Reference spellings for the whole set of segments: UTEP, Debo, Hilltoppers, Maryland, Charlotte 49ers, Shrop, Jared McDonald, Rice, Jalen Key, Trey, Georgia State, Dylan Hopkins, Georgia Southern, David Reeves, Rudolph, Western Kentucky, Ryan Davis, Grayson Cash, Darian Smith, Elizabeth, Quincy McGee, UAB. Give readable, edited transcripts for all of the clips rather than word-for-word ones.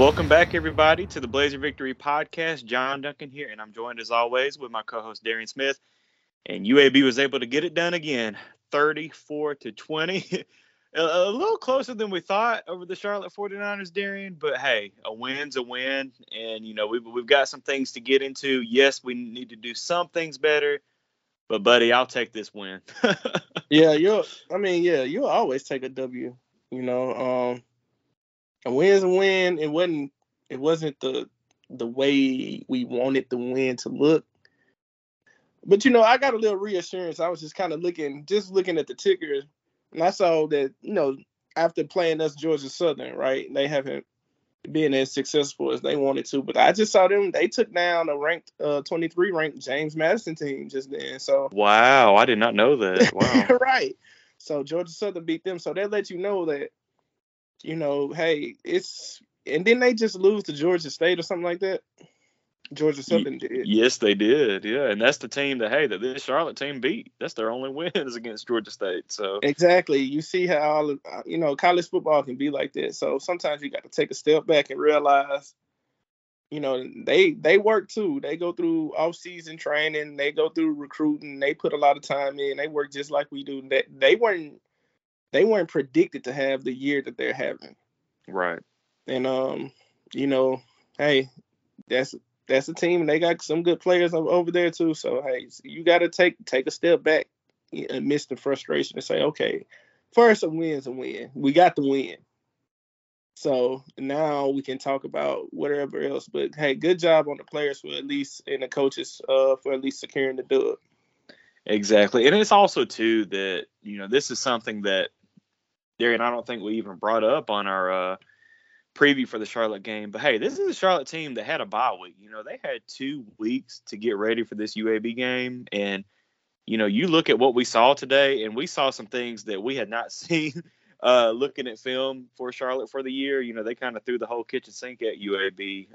Welcome back, everybody, to the Blazer Victory Podcast. John Duncan here, and I'm joined, as always, with my co-host, Darian Smith. And UAB was able to get it done again, 34-20. A little closer than we thought over the Charlotte 49ers, Darian, but hey, a win's a win. And, you know, we've got some things to get into. Yes, we need to do some things better, but, buddy, I'll take this win. You'll always take a W, you know. A win's a win. It wasn't the way we wanted the win to look. But, you know, I got a little reassurance. I was just kind of looking at the ticker, and I saw that, you know, after playing us Georgia Southern, right, they haven't been as successful as they wanted to. But I just saw them. They took down a ranked 23-ranked James Madison team just then. So wow, I did not know that. Wow. Right. So Georgia Southern beat them. So that lets you know that, you know, hey, it's – and then they just lose to Georgia State or something like that. Georgia Southern did. Yes, they did. Yeah, and that's the team that this Charlotte team beat. That's their only win is against Georgia State. So exactly, you see how, you know, college football can be like that. So sometimes you got to take a step back and realize, you know, they work too. They go through off-season training. They go through recruiting. They put a lot of time in. They work just like we do. They weren't predicted to have the year that they're having. Right. And you know, hey, that's a team, and they got some good players over there too. So, hey, you got to take a step back amidst the frustration and say, okay, first, a win's a win. We got the win. So now we can talk about whatever else. But, hey, good job on the players and the coaches for at least securing the dub. Exactly. And it's also, too, that, you know, this is something that Darian, I don't think we even brought up on our – preview for the Charlotte game, but hey, this is a Charlotte team that had a bye week. You know, they had 2 weeks to get ready for this UAB game, and you know, you look at what we saw today, and we saw some things that we had not seen looking at film for Charlotte for the year. You know, they kind of threw the whole kitchen sink at UAB,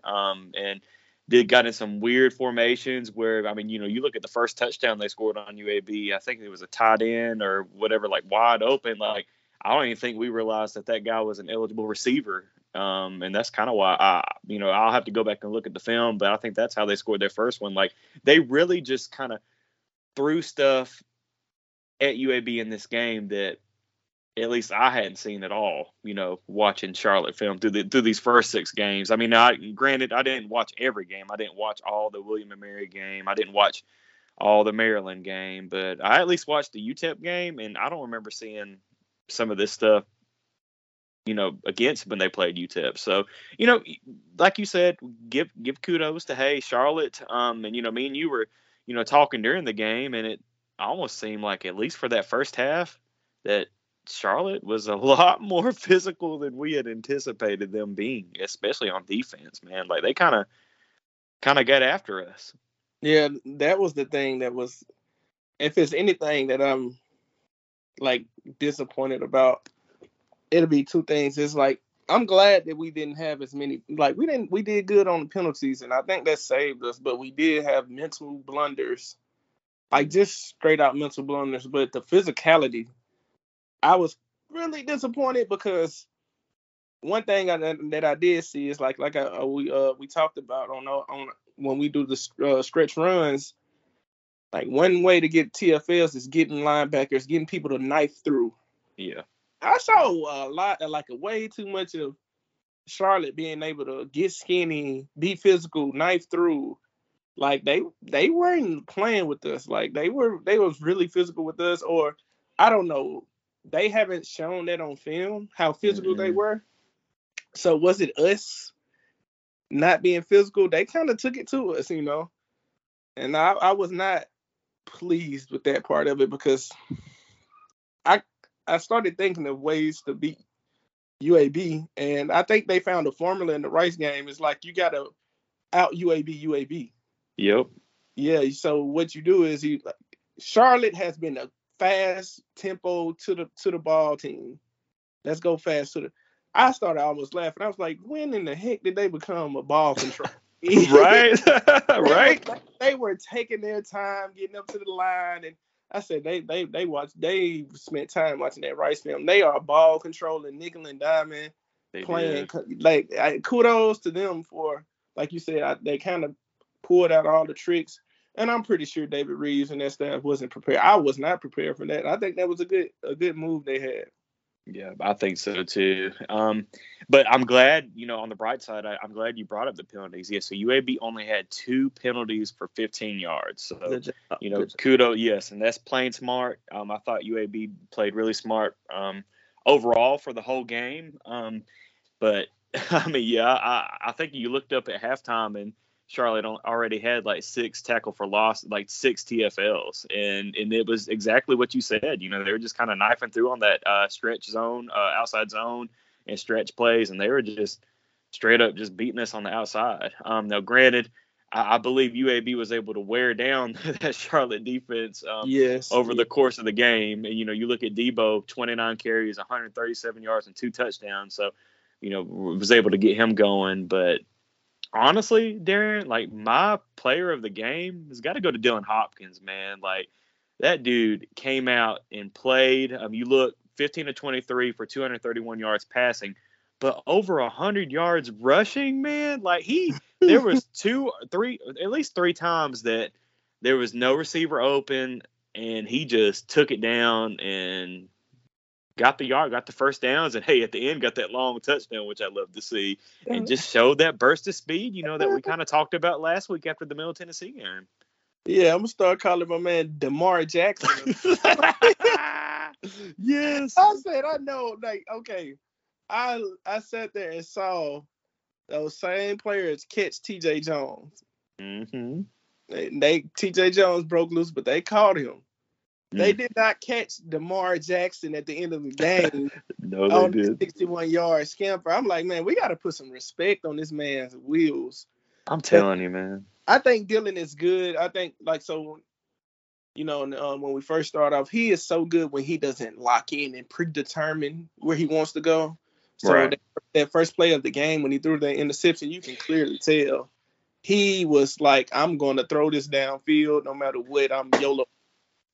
and got in some weird formations where, I mean, you know, you look at the first touchdown they scored on UAB. I think it was a tight end or whatever, like wide open. Like, I don't even think we realized that guy was an eligible receiver. And that's kind of why I'll have to go back and look at the film, but I think that's how they scored their first one. Like, they really just kind of threw stuff at UAB in this game that at least I hadn't seen at all, you know, watching Charlotte film through these first 6 games. I mean, granted, I didn't watch every game. I didn't watch all the William & Mary game. I didn't watch all the Maryland game, but I at least watched the UTEP game, and I don't remember seeing some of this stuff, you know, against when they played UTEP. So, you know, like you said, give kudos to, hey, Charlotte. And, you know, me and you were, you know, talking during the game, and it almost seemed like, at least for that first half, that Charlotte was a lot more physical than we had anticipated them being, especially on defense, man. Like, they kind of got after us. Yeah, that was the thing that was, if it's anything that I'm, like, disappointed about, it'll be 2 things. It's like, I'm glad that we didn't have as many. Like, we did good on the penalties, and I think that saved us. But we did have mental blunders, like just straight out mental blunders. But the physicality, I was really disappointed, because one thing that I did see is we talked about on when we do the stretch runs. Like, one way to get TFLs is getting linebackers, getting people to knife through. Yeah. I saw a lot, like a way too much of Charlotte being able to get skinny, be physical, knife through. Like, they weren't playing with us. Like, they was really physical with us, or I don't know. They haven't shown that on film, how physical they were. So was it us not being physical? They kind of took it to us, you know. And I was not pleased with that part of it, because I started thinking of ways to beat UAB, and I think they found a formula in the Rice game. It's like, you got to out UAB. Yep. Yeah, so what you do is Charlotte has been a fast tempo to the ball team. Let's go fast to the – I started almost laughing. I was like, when in the heck did they become a ball control? Right, right. They were taking their time getting up to the line, and I said they spent time watching that Rice film. They are ball controlling, nickel and diamond. they playing. Did. Like, kudos to them for, like you said, they kind of pulled out all the tricks. And I'm pretty sure David Reeves and that staff wasn't prepared. I was not prepared for that. I think that was a good move they had. Yeah, I think so too. But I'm glad, on the bright side, I'm glad you brought up the penalties. Yeah, so UAB only had 2 penalties for 15 yards. So, kudos, yes, and that's playing smart. I thought UAB played really smart overall for the whole game. But, I think you looked up at halftime and Charlotte already had 6 tackle for loss, 6 TFLs. And it was exactly what you said. They were just kind of knifing through on that stretch zone, outside zone and stretch plays. And they were just straight up just beating us on the outside. Now, granted, I believe UAB was able to wear down that Charlotte defense over the course of the game. And, you look at Debo, 29 carries, 137 yards and 2 touchdowns. So, was able to get him going. But honestly, Darian, my player of the game has got to go to Dylan Hopkins, man. That dude came out and played. You look, 15 to 23 for 231 yards passing, but over 100 yards rushing, man. There was 3 times that there was no receiver open, and he just took it down and got the yard, got the first downs, and, hey, at the end got that long touchdown, which I love to see, and just showed that burst of speed, that we kind of talked about last week after the Middle Tennessee game. Yeah, I'm going to start calling my man Damar Jackson. Yes. I said, I know, okay, I sat there and saw those same players catch T.J. Jones. Mm-hmm. T.J. Jones broke loose, but they caught him. They did not catch Damar Jackson at the end of the game. No, they did. 61-yard scamper. I'm like, man, we got to put some respect on this man's wheels. I'm telling you, man. I think Dylan is good. I think, when we first start off, he is so good when he doesn't lock in and predetermine where he wants to go. So right. That first play of the game, when he threw the interception, you can clearly tell. He was like, I'm going to throw this downfield no matter what. I'm YOLO.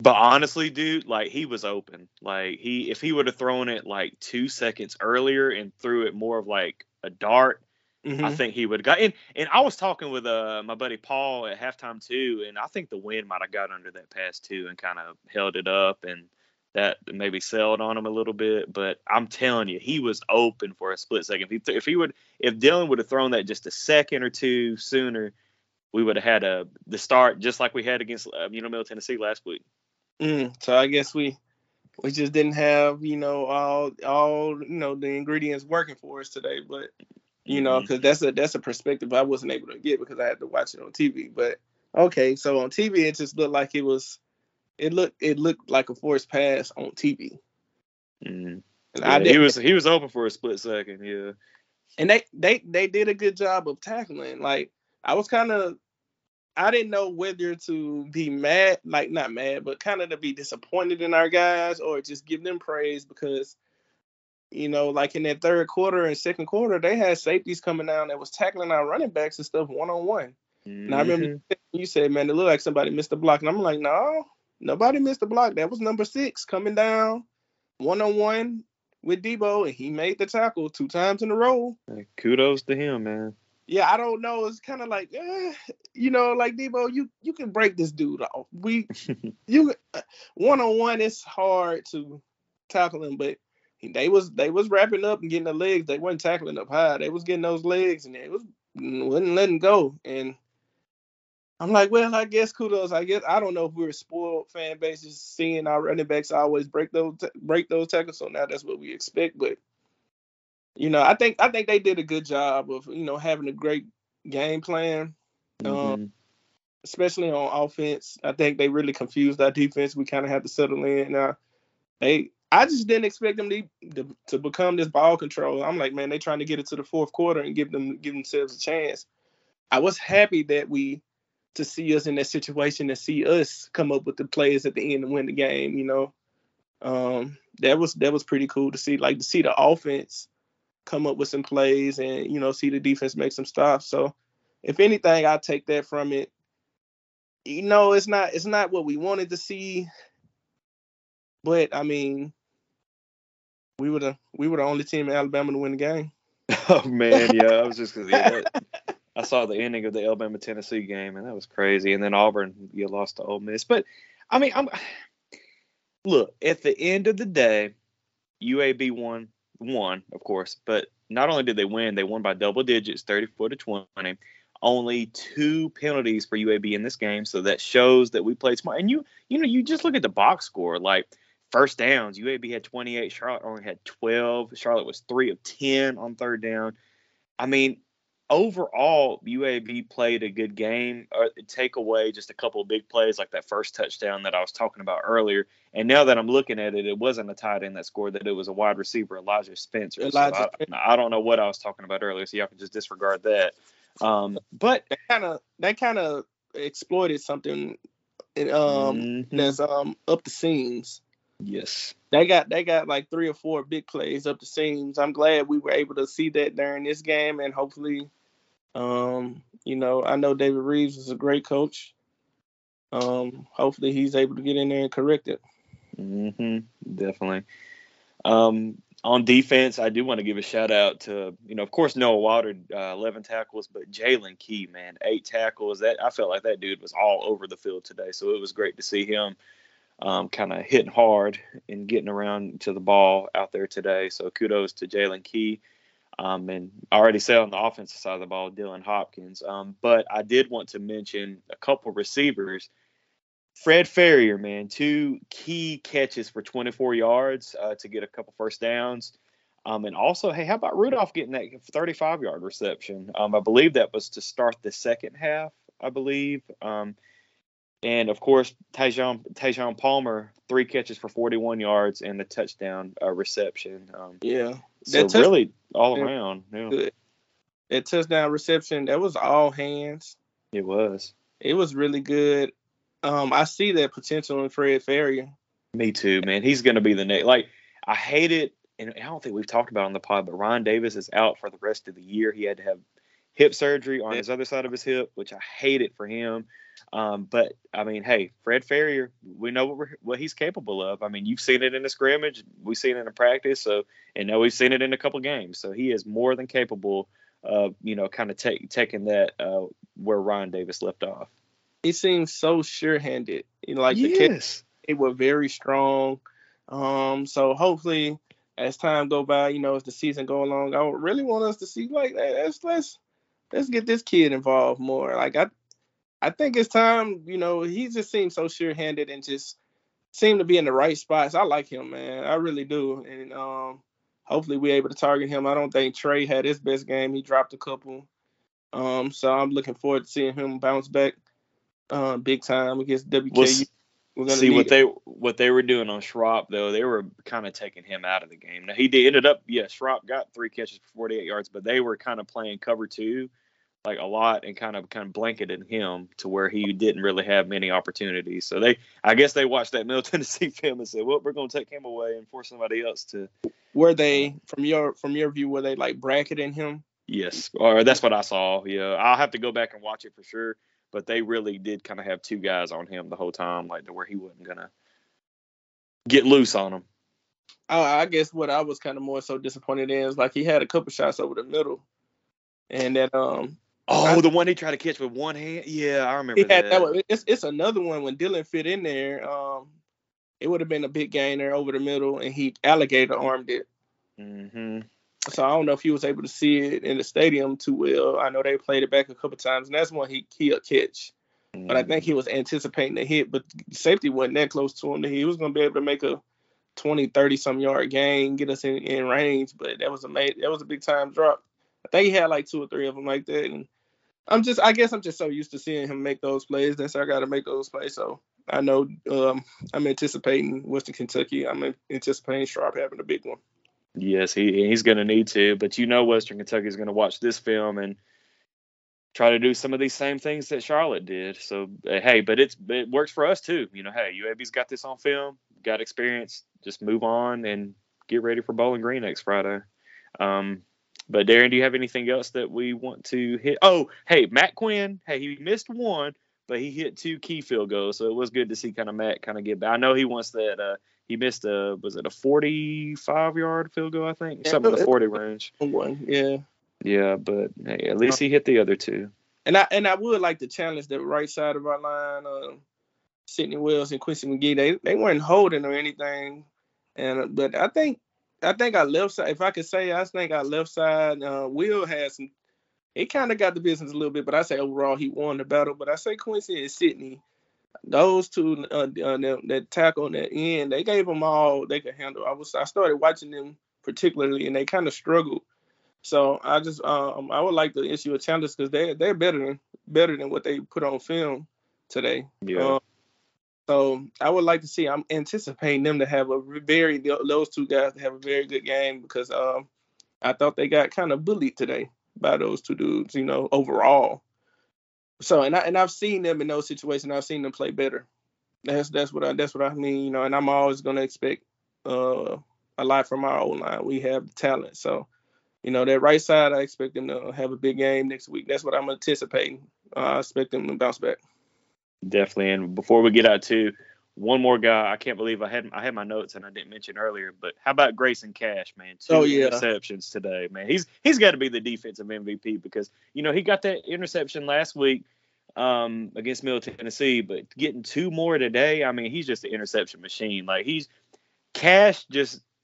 But honestly, dude, he was open. If he would have thrown it 2 seconds earlier and threw it more of a dart, mm-hmm. I think he would have got in. And I was talking with my buddy Paul at halftime too, and I think the wind might have got under that pass too and kind of held it up, and that maybe sailed on him a little bit. But I'm telling you, he was open for a split second. If Dylan would have thrown that just a second or two sooner, we would have had the start just like we had against Middle Tennessee last week. So I guess we just didn't have, all the ingredients working for us today, but, because that's a perspective I wasn't able to get because I had to watch it on TV. But okay. So on TV, it just looked like it looked like a forced pass on TV. Mm. And yeah, he was open for a split second. Yeah. And they did a good job of tackling. I didn't know whether to be mad, not mad, but kind of to be disappointed in our guys or just give them praise because, in that third quarter and second quarter, they had safeties coming down that was tackling our running backs and stuff one-on-one. Mm-hmm. And I remember you said, man, it looked like somebody missed a block. And I'm like, no, nobody missed a block. That was number 6 coming down one-on-one with Debo, and he made the tackle 2 times in a row. Kudos to him, man. Yeah, I don't know. It's kind of Debo, you can break this dude off. One-on-one, it's hard to tackle him, but they was wrapping up and getting the legs. They weren't tackling up high. They was getting those legs, and wasn't letting go. And I'm like, well, I guess kudos. I guess I don't know if we were spoiled fan bases seeing our running backs always break those tackles. So now that's what we expect, but. I think they did a good job of, having a great game plan, mm-hmm. especially on offense. I think they really confused our defense. We kind of had to settle in. Now, I just didn't expect them to become this ball control. I'm like, man, they trying to get it to the fourth quarter and give themselves a chance. I was happy that to see us in that situation and see us come up with the plays at the end and win the game. That was pretty cool to see. To see the offense come up with some plays and, see the defense make some stops. So if anything, I take that from it. It's not what we wanted to see, but we were the only team in Alabama to win the game. Oh, man, yeah. I was just going to say I saw the ending of the Alabama-Tennessee game, and that was crazy. And then Auburn, you lost to Ole Miss. But, I mean, look, at the end of the day, UAB won, of course. But not only did they win, they won by double digits, 34-20. Only two penalties for UAB in this game, so that shows that we played smart. And you just look at the box score, like first downs. UAB had 28. Charlotte only had 12. Charlotte was 3 of 10 on third down. I mean, overall, UAB played a good game. Take away just a couple of big plays, like that first touchdown that I was talking about earlier. And now that I'm looking at it, it wasn't a tight end that scored that; it was a wide receiver, Elijah Spencer. I don't know what I was talking about earlier, so y'all can just disregard that. But they kind of exploited something that's up the seams. Yes, they got like 3 or 4 big plays up the seams. I'm glad we were able to see that during this game, and hopefully, I know David Reeves is a great coach. Hopefully, he's able to get in there and correct it. Mm-hmm. Definitely. On defense, I do want to give a shout-out to, of course, Noah Water, 11 tackles, but Jalen Key, man, 8 tackles. I felt like that dude was all over the field today, so it was great to see him kind of hitting hard and getting around to the ball out there today. So kudos to Jalen Key. And I already said on the offensive side of the ball, Dylan Hopkins. But I did want to mention a couple receivers. Fred Farrier, man, 2 key catches for 24 yards to get a couple first downs. And also, hey, how about Rudolph getting that 35-yard reception? I believe that was to start the second half, I believe. And, of course, Tajon Palmer, 3 catches for 41 yards and the touchdown reception. Yeah. So really all around. Yeah. That touchdown reception, that was all hands. It was. It was really good. I see that potential in Fred Farrier. Me too, man. He's going to be the next. Like, I hate it, and I don't think we've talked about it on the pod, but Ryan Davis is out for the rest of the year. He had to have hip surgery on his other side of his hip, which I hate it for him. But, I mean, hey, Fred Farrier, we know what he's capable of. I mean, you've seen it in the scrimmage. We've seen it in practice. So, and now we've seen it in a couple games. So he is more than capable of, kind of taking that where Ryan Davis left off. He seems so sure-handed. The kids, they were very strong. So hopefully, as time go by, as the season go along, I would really want us to see let's get this kid involved more. Like I think it's time. He just seems so sure-handed and just seemed to be in the right spots. I like him, man. I really do. And hopefully, we're able to target him. I don't think Trey had his best game. He dropped a couple. So I'm looking forward to seeing him bounce back. Big time against WKU. We're gonna see what they were doing on Shrop, though. They were kind of taking him out of the game. Now, Shrop got 3 catches for 48 yards, but they were kind of playing cover 2 like a lot and kind of blanketed him to where he didn't really have many opportunities. So I guess they watched that Middle Tennessee film and said, well, we're going to take him away and force somebody else to. Were they, from your view, were they like bracketing him? Yes, or that's what I saw. Yeah, I'll have to go back and watch it for sure. But they really did kind of have 2 guys on him the whole time, like to where he wasn't going to get loose on them. I guess what I was kind of more so disappointed in is like he had a couple shots over the middle. And that the one he tried to catch with one hand? Yeah, I remember that one. It's another one when Dylan fit in there. It would have been a big gainer over the middle, and he alligator armed it. Mm-hmm. So I don't know if he was able to see it in the stadium too well. I know they played it back a couple times, and that's when he'll catch. Mm-hmm. But I think he was anticipating the hit, but safety wasn't that close to him. He was going to be able to make a 20, 30-some yard gain, get us in range, but that was a big-time drop. I think he had like 2 or 3 of them like that. And I guess I'm just so used to seeing him make those plays. That's how I got to make those plays. So I know I'm anticipating Western Kentucky. I'm anticipating Sharp having a big one. Yes, he's going to need to, but Western Kentucky is going to watch this film and try to do some of these same things that Charlotte did. So, hey, but it works for us too. Hey, UAB's got this on film, got experience, just move on and get ready for Bowling Green next Friday. But Darren, do you have anything else that we want to hit? Oh, hey, Matt Quinn, he missed 1, but he hit 2 key field goals. So it was good to see kind of Matt kind of get back. I know he wants that, he missed a 45-yard field goal, I think, something in the 40 range. Yeah. Yeah, but hey, at least he hit the other two. And I would like to challenge the right side of our line, Sydney Wills and Quincy McGee. They weren't holding or anything, but I think our left side. If I could say, I think our left side Will had some. He kind of got the business a little bit, but I say overall he won the battle. But I say Quincy and Sydney, those two that tackle on that end, they gave them all they could handle. I started watching them particularly, and they kind of struggled. So I just I would like to issue a challenge because they're better than what they put on film today. Yeah. So I would like to see. I'm anticipating them to have those two guys to have a very good game because I thought they got kind of bullied today by those two dudes, you know, overall. So I've seen them in those situations. I've seen them play better. That's what I mean, you know. And I'm always going to expect a lot from our O-line. We have the talent, so. You know, that right side, I expect them to have a big game next week. That's what I'm anticipating. I expect them to bounce back. Definitely. And before we get out to one more guy, I can't believe I had my notes and I didn't mention earlier, but how about Grayson Cash, man? Two interceptions today, man. He's got to be the defensive MVP because, you know, he got that interception last week against Middle Tennessee, but getting two more today, I mean, he's just an interception machine. Like, he's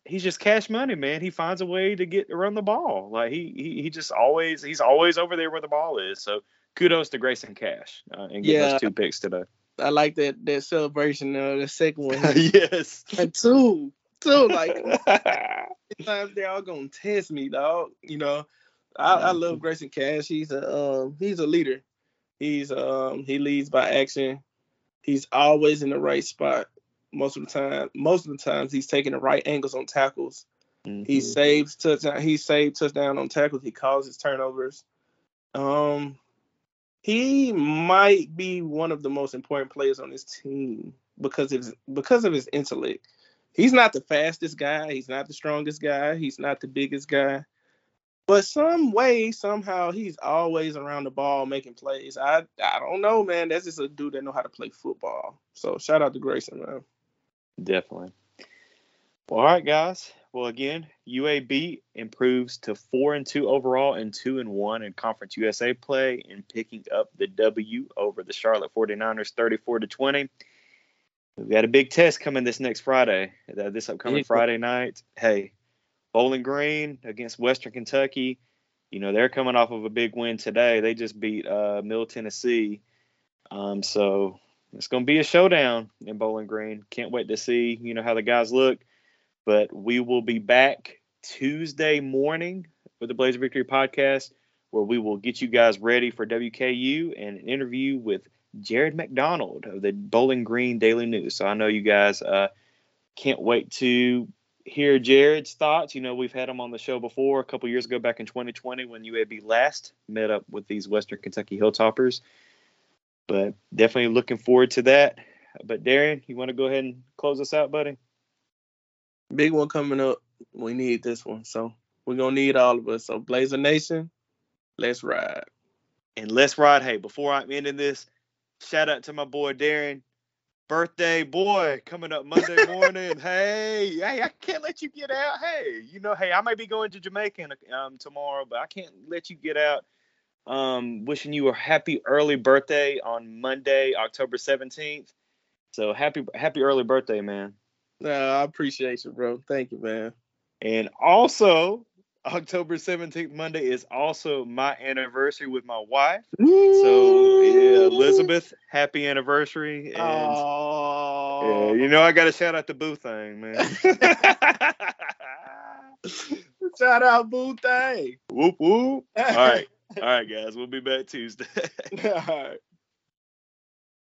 just cash money, man. He finds a way to run the ball. Like he just always, he's always over there where the ball is. So kudos to Grayson Cash and getting those two picks today. I like that celebration. The second one, yes, and two. Like sometimes they all gonna test me, dog. You know, I love Grayson Cash. He's a leader. He leads by action. He's always in the right spot. Most of the times he's taking the right angles on tackles. Mm-hmm. He saved touchdown on tackles. He causes turnovers. He might be one of the most important players on this team because of his intellect. He's not the fastest guy. He's not the strongest guy. He's not the biggest guy. But some way, somehow, he's always around the ball making plays. I don't know, man. That's just a dude that know how to play football. So shout out to Grayson, man. Definitely. Well, all right, guys. Well, again, UAB improves to 4-2 overall and 2-1 in Conference USA play and picking up the W over the Charlotte 49ers 34-20. We've got a big test coming this upcoming Friday night. Hey, Bowling Green against Western Kentucky. You know, they're coming off of a big win today. They just beat Middle Tennessee. So it's going to be a showdown in Bowling Green. Can't wait to see, you know, how the guys look. But we will be back Tuesday morning with the Blazer Victory Podcast, where we will get you guys ready for WKU and an interview with Jared McDonald of the Bowling Green Daily News. So I know you guys can't wait to hear Jared's thoughts. You know, we've had him on the show before a couple years ago back in 2020 when UAB last met up with these Western Kentucky Hilltoppers. But definitely looking forward to that. But Darian, you want to go ahead and close us out, buddy? Big one coming up. We need this one. So we're going to need all of us. So Blazer Nation, let's ride. And let's ride. Hey, before I'm ending this, shout out to my boy Darian. Birthday boy coming up Monday morning. hey, I can't let you get out. Hey, you know, hey, I may be going to Jamaica tomorrow, but I can't let you get out. Wishing you a happy early birthday on Monday, October 17th. So happy early birthday, man. I appreciate you, bro. Thank you, man. And also, October 17th, Monday, is also my anniversary with my wife. Woo! So, yeah, Elizabeth, happy anniversary. And, yeah, you know, I got to shout out to Boo Thang, man. Shout out Boo Thang. Whoop, whoop. All right. All right, guys. We'll be back Tuesday. All right.